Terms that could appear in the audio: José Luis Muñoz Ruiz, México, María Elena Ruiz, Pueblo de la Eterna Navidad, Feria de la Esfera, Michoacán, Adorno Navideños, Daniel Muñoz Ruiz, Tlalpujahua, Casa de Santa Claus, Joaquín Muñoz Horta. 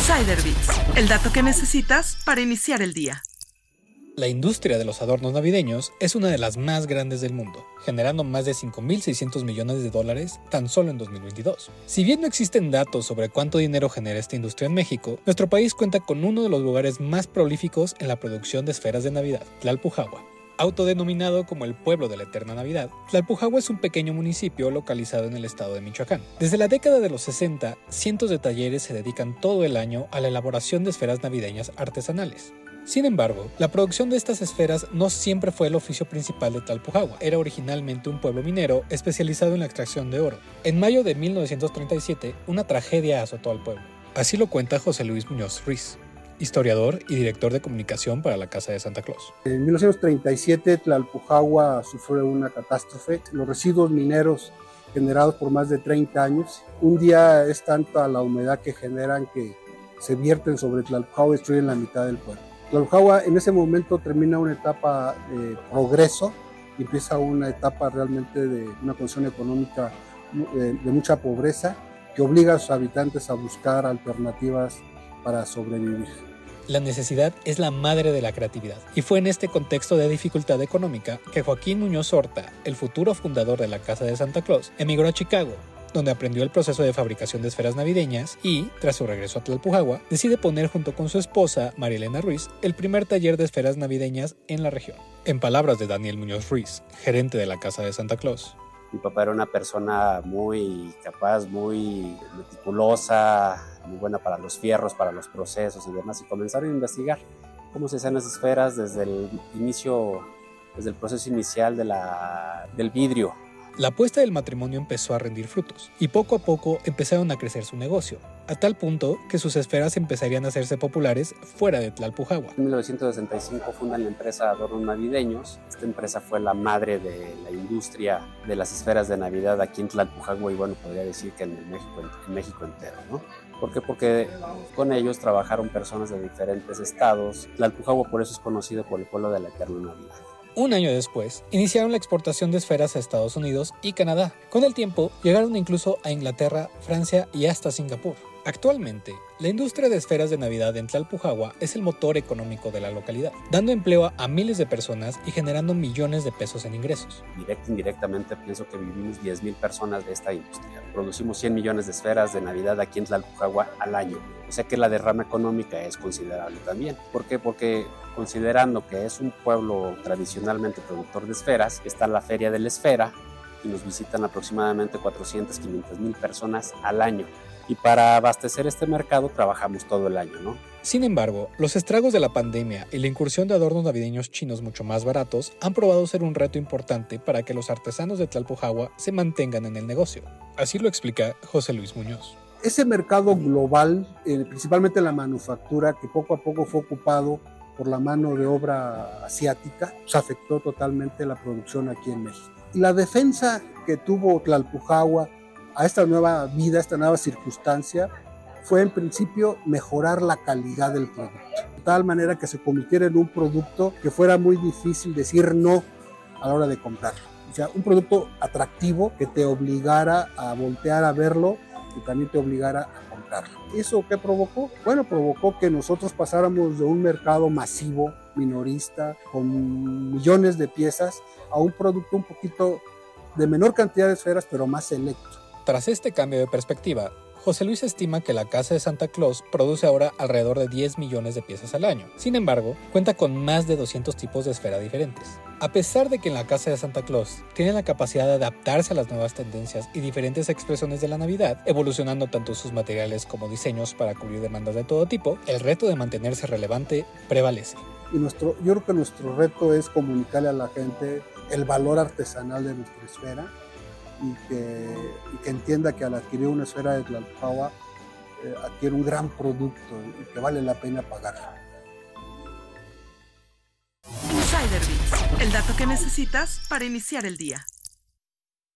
Insider Beats, el dato que necesitas para iniciar el día. La industria de los adornos navideños es una de las más grandes del mundo, generando más de $5,600 millones tan solo en 2022. Si bien no existen datos sobre cuánto dinero genera esta industria en México, nuestro país cuenta con uno de los lugares más prolíficos en la producción de esferas de Navidad, Tlalpujahua. Autodenominado como el Pueblo de la Eterna Navidad, Tlalpujahua es un pequeño municipio localizado en el estado de Michoacán. Desde la década de los 60, cientos de talleres se dedican todo el año a la elaboración de esferas navideñas artesanales. Sin embargo, la producción de estas esferas no siempre fue el oficio principal de Tlalpujahua. Era originalmente un pueblo minero especializado en la extracción de oro. En mayo de 1937, una tragedia azotó al pueblo. Así lo cuenta José Luis Muñoz Ruiz, historiador y director de comunicación para la Casa de Santa Claus. En 1937, Tlalpujahua sufrió una catástrofe. Los residuos mineros generados por más de 30 años, un día es tanta la humedad que generan que se vierten sobre Tlalpujahua y destruyen la mitad del pueblo. Tlalpujahua en ese momento termina una etapa de progreso y empieza una etapa realmente de una condición económica de mucha pobreza que obliga a sus habitantes a buscar alternativas para sobrevivir. La necesidad es la madre de la creatividad, y fue en este contexto de dificultad económica que Joaquín Muñoz Horta, el futuro fundador de la Casa de Santa Claus, emigró a Chicago, donde aprendió el proceso de fabricación de esferas navideñas y, tras su regreso a Tlalpujahua, decide poner junto con su esposa, María Elena Ruiz, el primer taller de esferas navideñas en la región. En palabras de Daniel Muñoz Ruiz, gerente de la Casa de Santa Claus. Mi papá era una persona muy capaz, muy meticulosa, muy buena para los fierros, para los procesos y demás, y comenzaron a investigar cómo se hacían las esferas desde el proceso inicial del vidrio. La apuesta del matrimonio empezó a rendir frutos y poco a poco empezaron a crecer su negocio, a tal punto que sus esferas empezarían a hacerse populares fuera de Tlalpujahua. En 1965 fundan la empresa Adorno Navideños. Esta empresa fue la madre de la industria de las esferas de Navidad aquí en Tlalpujahua y bueno, podría decir que en México entero, ¿no? ¿Por qué? Porque con ellos trabajaron personas de diferentes estados. Tlalpujahua por eso es conocido por el Pueblo de la Eterna Navidad. Un año después, iniciaron la exportación de esferas a Estados Unidos y Canadá. Con el tiempo, llegaron incluso a Inglaterra, Francia y hasta Singapur. Actualmente, la industria de esferas de Navidad en Tlalpujahua es el motor económico de la localidad, dando empleo a miles de personas y generando millones de pesos en ingresos. Directa e indirectamente, pienso que vivimos 10,000 personas de esta industria. Producimos 100 millones de esferas de Navidad aquí en Tlalpujahua al año. O sea que la derrama económica es considerable también. ¿Por qué? Porque considerando que es un pueblo tradicionalmente productor de esferas, está la Feria de la Esfera y nos visitan aproximadamente 400,000 a 500,000 personas al año. Y para abastecer este mercado trabajamos todo el año, ¿no? Sin embargo, los estragos de la pandemia y la incursión de adornos navideños chinos mucho más baratos han probado ser un reto importante para que los artesanos de Tlalpujahua se mantengan en el negocio. Así lo explica José Luis Muñoz. Ese mercado global, principalmente la manufactura, que poco a poco fue ocupado por la mano de obra asiática, pues afectó totalmente la producción aquí en México. Y la defensa que tuvo Tlalpujahua a esta nueva vida, a esta nueva circunstancia, fue en principio mejorar la calidad del producto, de tal manera que se convirtiera en un producto que fuera muy difícil decir no a la hora de comprarlo. O sea, un producto atractivo que te obligara a voltear a verlo y también te obligara a comprarlo. ¿Eso qué provocó? Bueno, provocó que nosotros pasáramos de un mercado masivo, minorista, con millones de piezas, a un producto un poquito de menor cantidad de esferas, pero más selecto. Tras este cambio de perspectiva, José Luis estima que la Casa de Santa Claus produce ahora alrededor de 10 millones de piezas al año. Sin embargo, cuenta con más de 200 tipos de esfera diferentes. A pesar de que en la Casa de Santa Claus tiene la capacidad de adaptarse a las nuevas tendencias y diferentes expresiones de la Navidad, evolucionando tanto sus materiales como diseños para cubrir demandas de todo tipo, el reto de mantenerse relevante prevalece. Y yo creo que nuestro reto es comunicarle a la gente el valor artesanal de nuestra esfera. Y que entienda que al adquirir una esfera de Tlalpujahua adquiere un gran producto y que vale la pena pagarlo. Insider Beats, el dato que necesitas para iniciar el día.